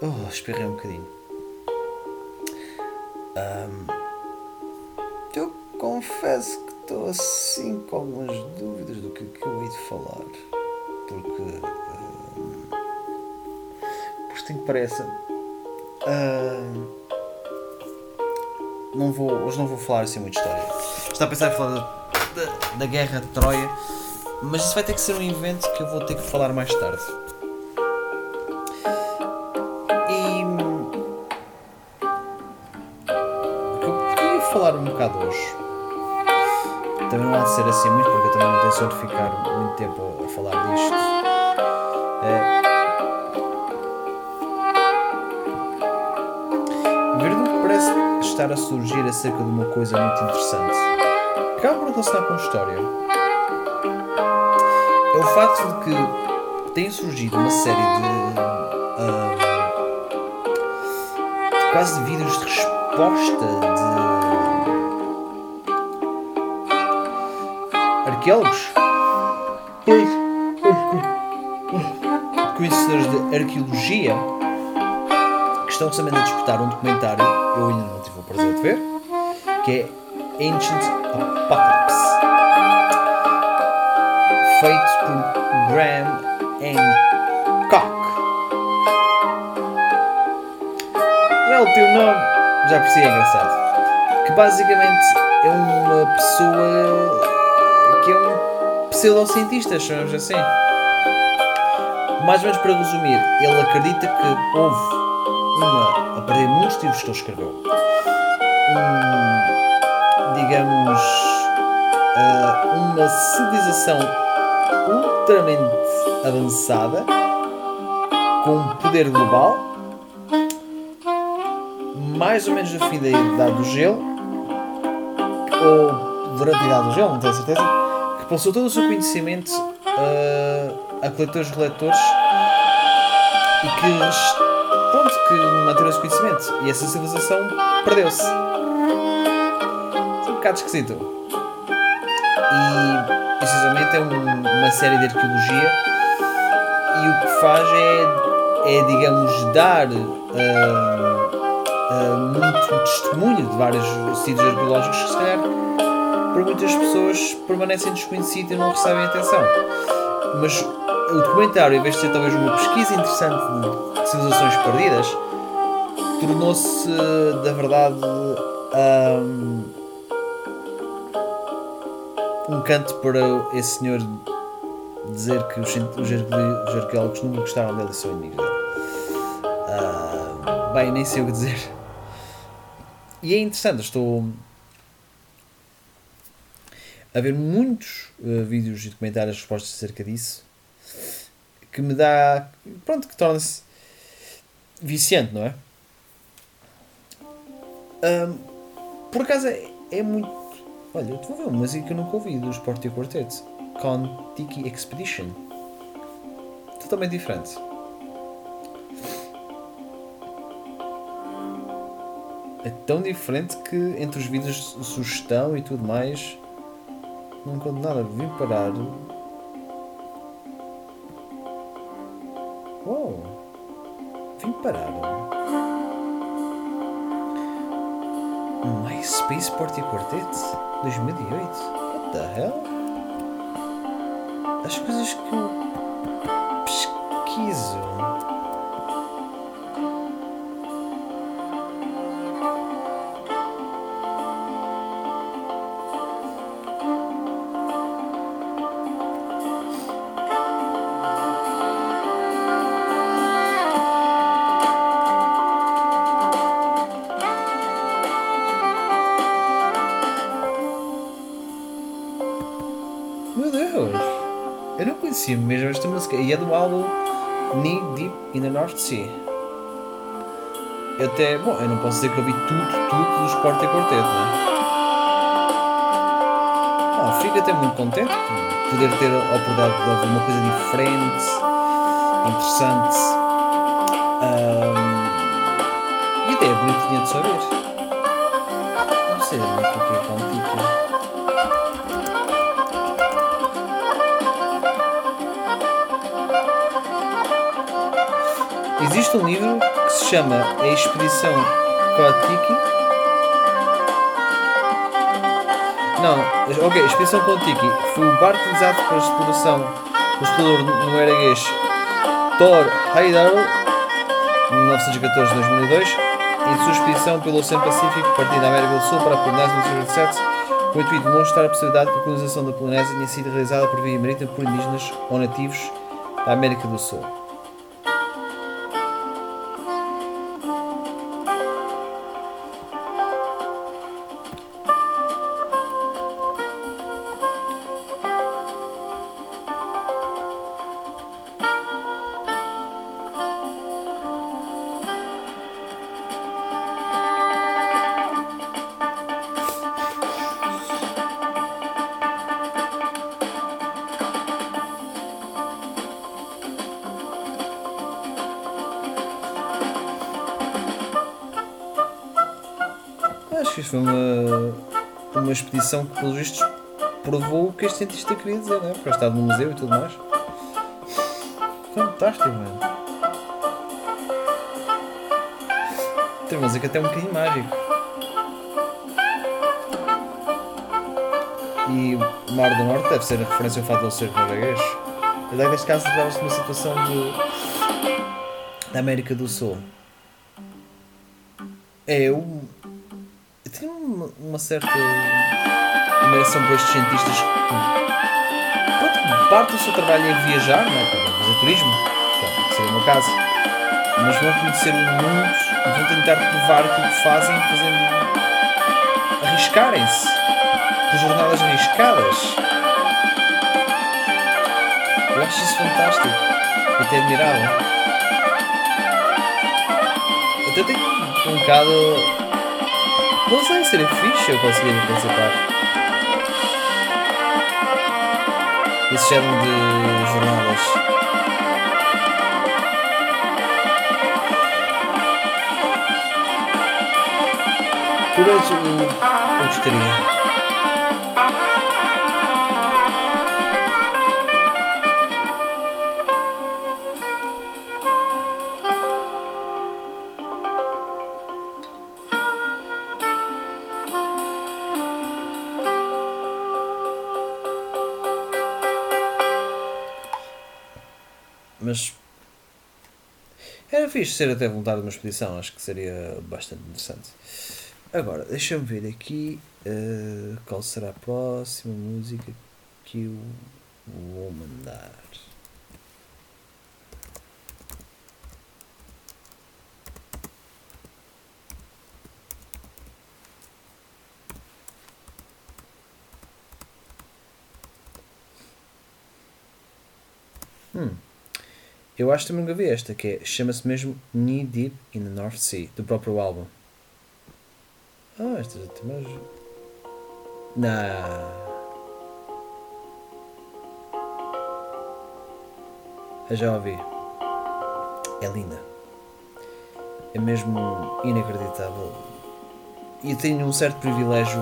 Oh, espirrei um bocadinho. Eu confesso que estou assim com algumas dúvidas do que eu hei de falar. Porque tenho pressa. Hoje não vou falar assim muita história. Estava a pensar em falar da Guerra de Troia, mas isso vai ter que ser um evento que eu vou ter que falar mais tarde. E o que eu queria falar um bocado hoje também não há de ser assim muito, porque eu também não tenho de ficar muito tempo a falar disto. Parece estar a surgir acerca de uma coisa muito interessante que acaba por relacionar com a história. É o facto de que tem surgido uma série de quase de vídeos de resposta de arqueólogos, conhecedores de arqueologia, que estão somente a disputar um documentário, eu ainda não tive o prazer de ver, que é Ancient Apocalypse, feito por Graham Hancock. Não, o teu nome já por si é engraçado, que basicamente é uma pessoa que é um pseudocientista, chamamos assim. Mais ou menos para resumir, ele acredita que houve a partir de muitos livros que ele escreveu, uma civilização ultramente avançada, com um poder global, mais ou menos no fim da Idade do Gelo, ou durante a Idade do Gelo, não tenho certeza, que passou todo o seu conhecimento a coletores e que manteve esse conhecimento, e essa civilização perdeu-se. É um bocado esquisito. E precisamente é uma série de arqueologia, e o que faz é digamos, dar muito testemunho de vários sítios arqueológicos que se calhar para muitas pessoas permanecem desconhecidos e não recebem atenção. Mas o documentário, em vez de ser talvez uma pesquisa interessante de civilizações perdidas, tornou-se, na verdade, um canto para esse senhor dizer que os arqueólogos nunca gostaram dele e são inimigos dele. Bem, nem sei o que dizer. E é interessante, estou a ver muitos vídeos e documentários de respostas acerca disso, que me dá, pronto, que torna-se viciante, não é? Por acaso é muito... Olha, eu te vou ver uma música que eu nunca ouvi, dos Portico Quartet, Kon Tiki Expedition. Totalmente diferente. É tão diferente que entre os vídeos de sugestão e tudo mais, não encontro nada. Vim parar... Uou! Vim parar... MySpace Portico Quartet 2008? What the hell? As coisas que eu pesquiso. Mesmo esta música, e é do álbum Knee-Deep in the North Sea. Eu não posso dizer que eu vi tudo dos Portico Quartet, não é? Fico até muito contente de poder ter a oportunidade de ouvir uma coisa diferente, interessante, e até é bonitinha de saber. Não sei muito o que é contigo. Existe um livro que se chama A Expedição Kon Tiki. Não, ok, a Expedição Kon Tiki foi o barco utilizado para a exploração do explorador norueguês Thor Heyerdahl, 1914-2002, e de sua expedição pelo Oceano Pacífico, partindo da América do Sul para a Polinésia em 1927, com o intuito de demonstrar a possibilidade que a colonização da Polinésia tinha sido realizada por via marítima por indígenas ou nativos da América do Sul. Foi uma expedição que, pelos vistos, provou o que este cientista queria dizer, né? Porque estava no museu e tudo mais. Fantástico, mano. Tem uma música até um bocadinho mágico. E o Mar do Norte deve ser a referência ao fato de ele ser norueguês. Aliás, neste caso, trata-se de uma situação da América do Sul. Uma certa admiração para estes cientistas que parte do seu trabalho é viajar, não é? Para fazer turismo, que seria o meu caso, mas vão conhecer o mundo e vão tentar provar aquilo que fazem, fazendo arriscarem-se por jornadas arriscadas. Eu acho isso fantástico e até admirável. Até tenho um bocado. Não sei, seria fixe eu conseguir participar desse género de jornadas. Por hoje eu gostaria. Mas era fixe ser até voluntário de uma expedição, acho que seria bastante interessante. Agora, deixa-me ver aqui qual será a próxima música que eu vou mandar. Eu acho que também nunca vi esta, que chama-se mesmo Knee-Deep in the North Sea, do próprio álbum. Esta já tem mais... Eu já ouvi. É linda. É mesmo inacreditável. E eu tenho um certo privilégio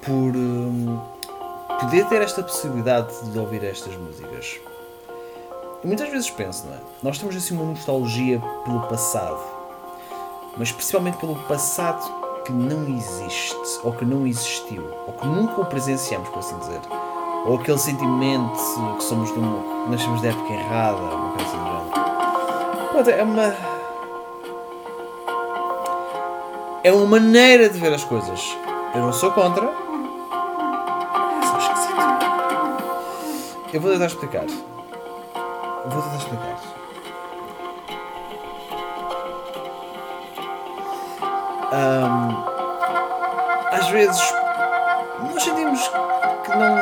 por poder ter esta possibilidade de ouvir estas músicas. Muitas vezes penso, não é? Nós temos assim uma nostalgia pelo passado, mas principalmente pelo passado que não existe, ou que não existiu, ou que nunca o presenciamos, por assim dizer. Ou aquele sentimento que somos nascemos da época errada, uma coisa assim. Pronto, é uma maneira de ver as coisas. Eu não sou contra. Eu vou tentar explicar. Às vezes nós sentimos que não...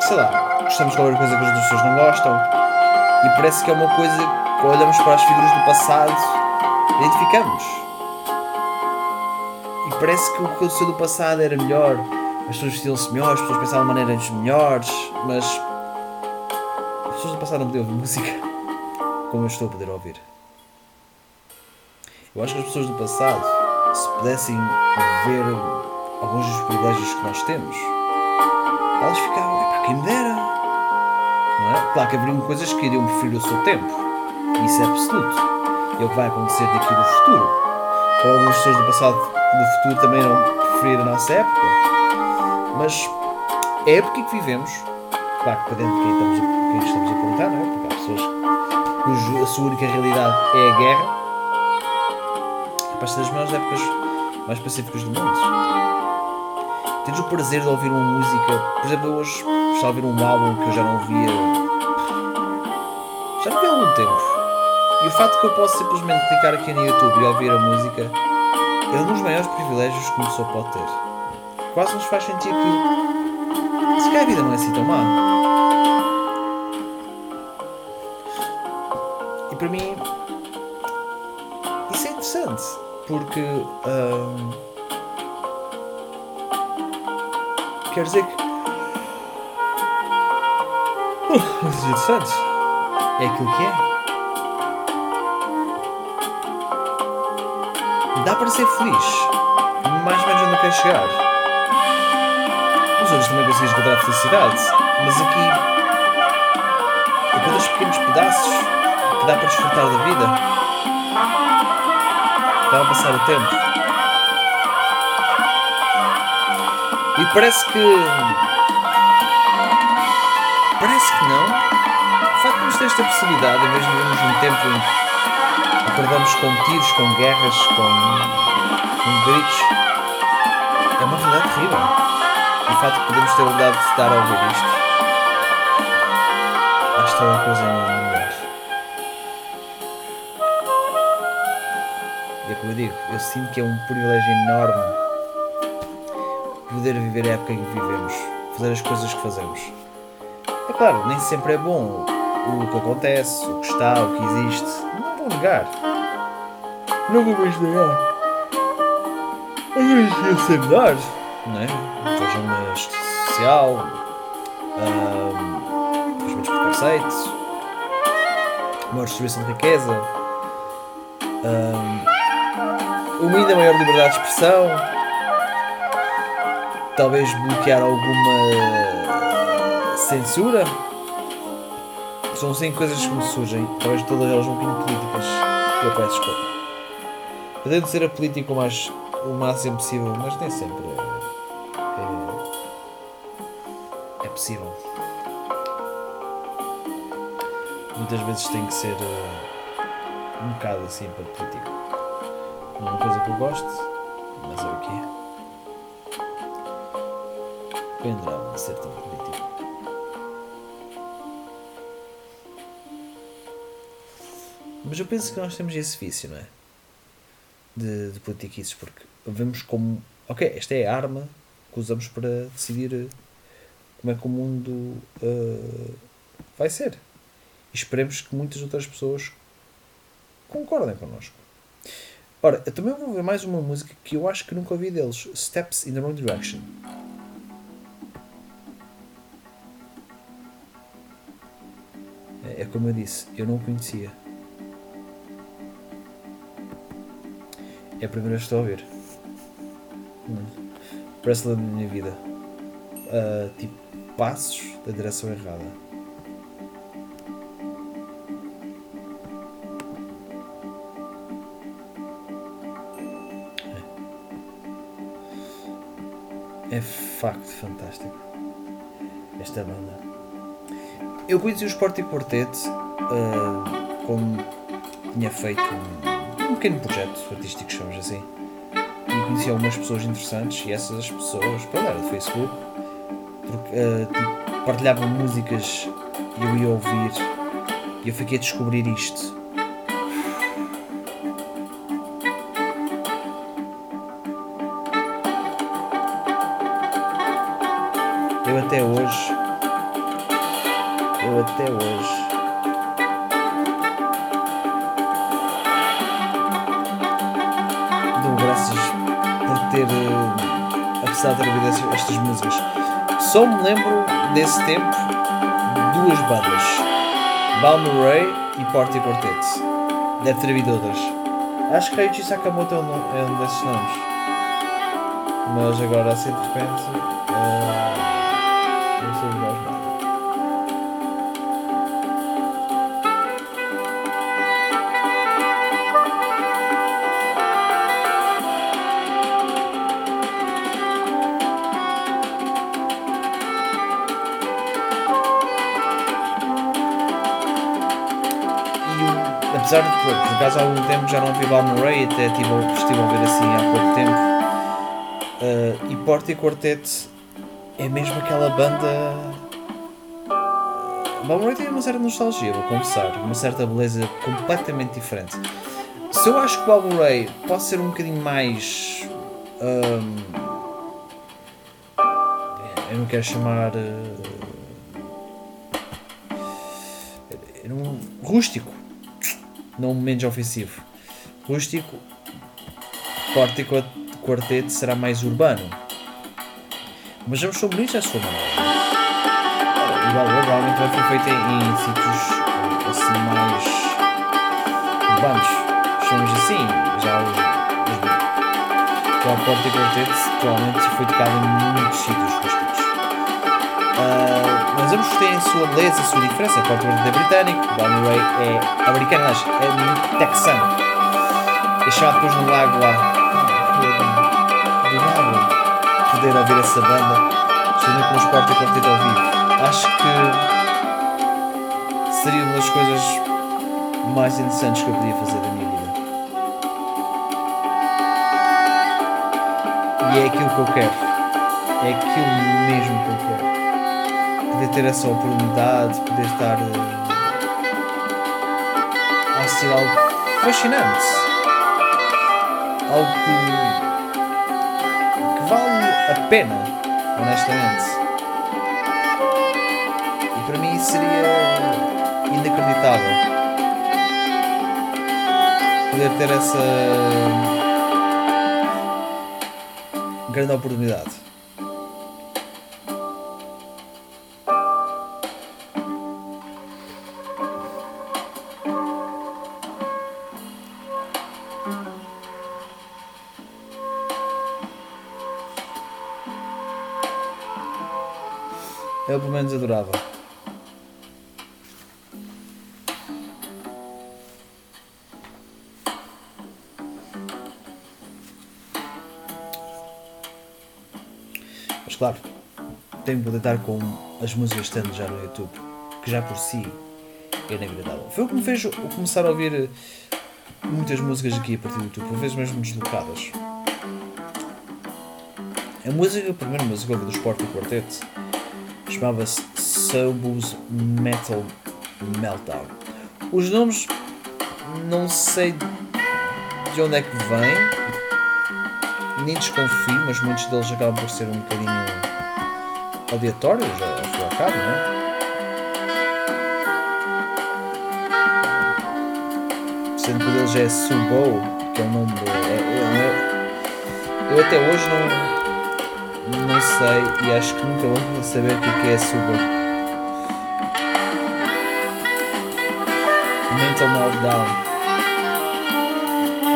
Sei lá, gostamos de qualquer coisa que as outras pessoas não gostam e parece que é uma coisa que olhamos para as figuras do passado e identificamos. E parece que o que aconteceu do passado era melhor, as pessoas vestiam-se melhor, as pessoas pensavam de maneiras melhores, mas... As pessoas do passado não podiam ouvir música como eu estou a poder ouvir. Eu acho que as pessoas do passado, se pudessem ver alguns dos privilégios que nós temos, elas ficavam, para quem me dera. Não é? Claro que haveriam coisas que iriam preferir o seu tempo. Isso é absoluto. É o que vai acontecer daqui do futuro. Para algumas pessoas do passado do futuro também não preferir a nossa época. Mas a época que vivemos, claro que para dentro de quem estamos a perguntar, não é? Porque há pessoas cuja a sua única realidade é a guerra. Capaz das maiores épocas mais pacíficas do mundo. Tens o prazer de ouvir uma música, por exemplo, eu hoje estava a ouvir um álbum que eu já não vi há algum tempo, e o facto que eu posso simplesmente clicar aqui no YouTube e ouvir a música é um dos maiores privilégios que uma pessoa pode ter. Quase nos faz sentir que se calhar a vida não é assim tão má. E para mim isso é interessante, porque quer dizer que os interessantes é aquilo que é. Dá para ser feliz, mais ou menos onde eu quero chegar. Os outros também conseguem encontrar felicidade, mas aqui encontras pequenos pedaços que dá para desfrutar da vida, dá para passar o tempo. E parece que não. O facto de nos ter esta possibilidade, em vez de vivermos num tempo em que acordamos com tiros, com guerras, com gritos, é uma realidade terrível. O facto de podemos ter a idade de estar a ouvir isto, acho que é uma coisa muito melhor. E é como eu digo, eu sinto que é um privilégio enorme poder viver a época em que vivemos, fazer as coisas que fazemos. É claro, nem sempre é bom o que acontece, o que está, o que existe. Não vou negar. Não vou mais negar. Eu sei melhor, não é? Depois uma social, depois muitos preconceitos, maior distribuição de riqueza, uma ainda maior liberdade de expressão, talvez bloquear alguma censura. São assim coisas que me surgem, talvez todas elas um bocadinho políticas, que eu peço desculpa. Eu tento ser a política o máximo possível, mas nem sempre é possível. Muitas vezes tem que ser um bocado assim para político. Não é uma coisa que eu gosto, mas é o que é. Pendrão, ser tão político. Mas eu penso que nós temos esse vício, não é? De politiquices, porque vemos como... Ok, esta é a arma que usamos para decidir como é que o mundo vai ser. E esperemos que muitas outras pessoas concordem connosco. Ora, eu também vou ver mais uma música que eu acho que nunca ouvi deles. Steps in the Wrong Direction. É como eu disse, eu não o conhecia. É a primeira vez que estou a ouvir. Parece lá na minha vida. Tipo, passos da direção errada. É facto fantástico. Esta banda. Eu conheci os Portico Quartet quando tinha feito um pequeno projeto artístico, chamamos assim, e conheci algumas pessoas interessantes, e essas pessoas, pronto, era do Facebook, porque partilhavam músicas e eu ia ouvir, e eu fiquei a descobrir isto. Eu até hoje dou graças por ter, apesar de ter ouvido estas músicas. Só me lembro desse tempo de duas bandas, Balbo Ray e Portico Quartet. Deve ter havido outras. Acho que Ryuichi Sakamoto é um desses nomes, mas agora assim de repente não sei mais nada. Apesar de que, por acaso, há algum tempo já não ouvi Balbo Ray, até estive a ouvir assim há pouco tempo. E Portico Quartet é mesmo aquela banda... Balbo Ray tem uma certa nostalgia, vou confessar, uma certa beleza completamente diferente. Se eu acho que Balbo Ray pode ser um bocadinho mais... eu não quero chamar... rústico, não menos ofensivo. Rústico, Portico Quartet será mais urbano. Mas vamos sobre isso à sua maneira. O Balbo provavelmente foi feito em sítios assim mais urbanos, chamamos assim. Já o Portico Quartet provavelmente foi tocado em muitos sítios rústicos. Mas ambos têm a sua beleza, a sua diferença. O Portico Quartet é britânico, o Balbo Ray é americano, mas é texano. É chamado depois no lago lá. Do lago. Poder ouvir essa banda, somente com os Portico Quartet ao vivo. Acho que seria uma das coisas mais interessantes que eu podia fazer da minha vida. E é aquilo que eu quero. É aquilo mesmo que eu quero. Poder ter essa oportunidade, poder estar a assistir algo fascinante. Algo que vale a pena, honestamente. Para mim seria inacreditável poder ter essa grande oportunidade. Eu pelo menos adorava. Claro, tenho de lidar com as músicas estando já no YouTube, que já por si é inacreditável. Foi o que me fez começar a ouvir muitas músicas aqui a partir do YouTube, por vezes mesmo deslocadas. A primeira música do Portico Quartet chamava-se Soulblues Metal Meltdown. Os nomes não sei de onde é que vêm. Nem desconfio, mas muitos deles acabam por ser um bocadinho aleatórios, ao fim e ao cabo, não é? Sendo que um deles é Subo, que é o nome dele. Eu até hoje não sei e acho que nunca vou saber o que é Subo. Mental Meltdown.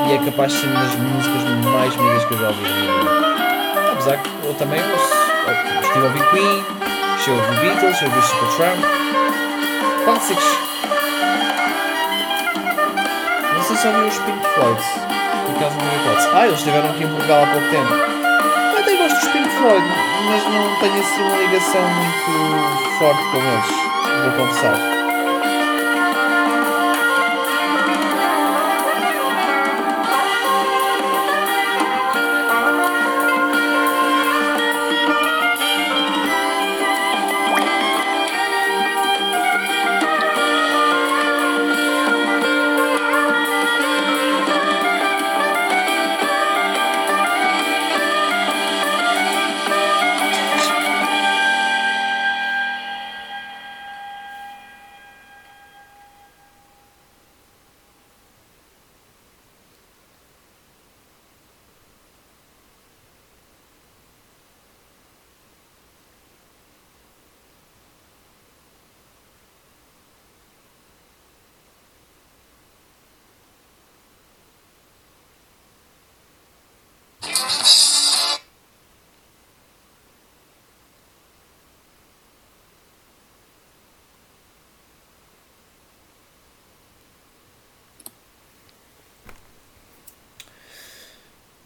E é capaz de ser uma das músicas mais bonitas que eu já ouvi na minha vida. Apesar que eu também estive a ouvir Queen, cheio de Beatles, cheio de Supertramp, clássicos. Não sei se ouvi os Pink Floyd, por causa do meu hipótese. Eles estiveram aqui em Portugal há pouco tempo. Eu até gosto dos Pink Floyd, mas não tenho assim uma ligação muito forte com eles, vou confessar.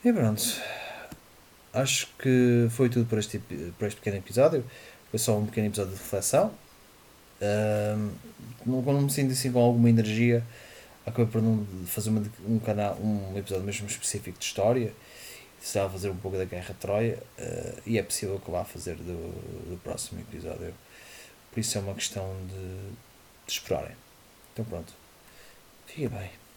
E pronto, acho que foi tudo para este pequeno episódio. Foi só um pequeno episódio de reflexão. Quando me sinto assim com alguma energia, acabei por não fazer um episódio mesmo específico de história, precisava fazer um pouco da Guerra de Troia, e é possível que eu vá fazer do próximo episódio, por isso é uma questão de explorarem. Então pronto, fica bem.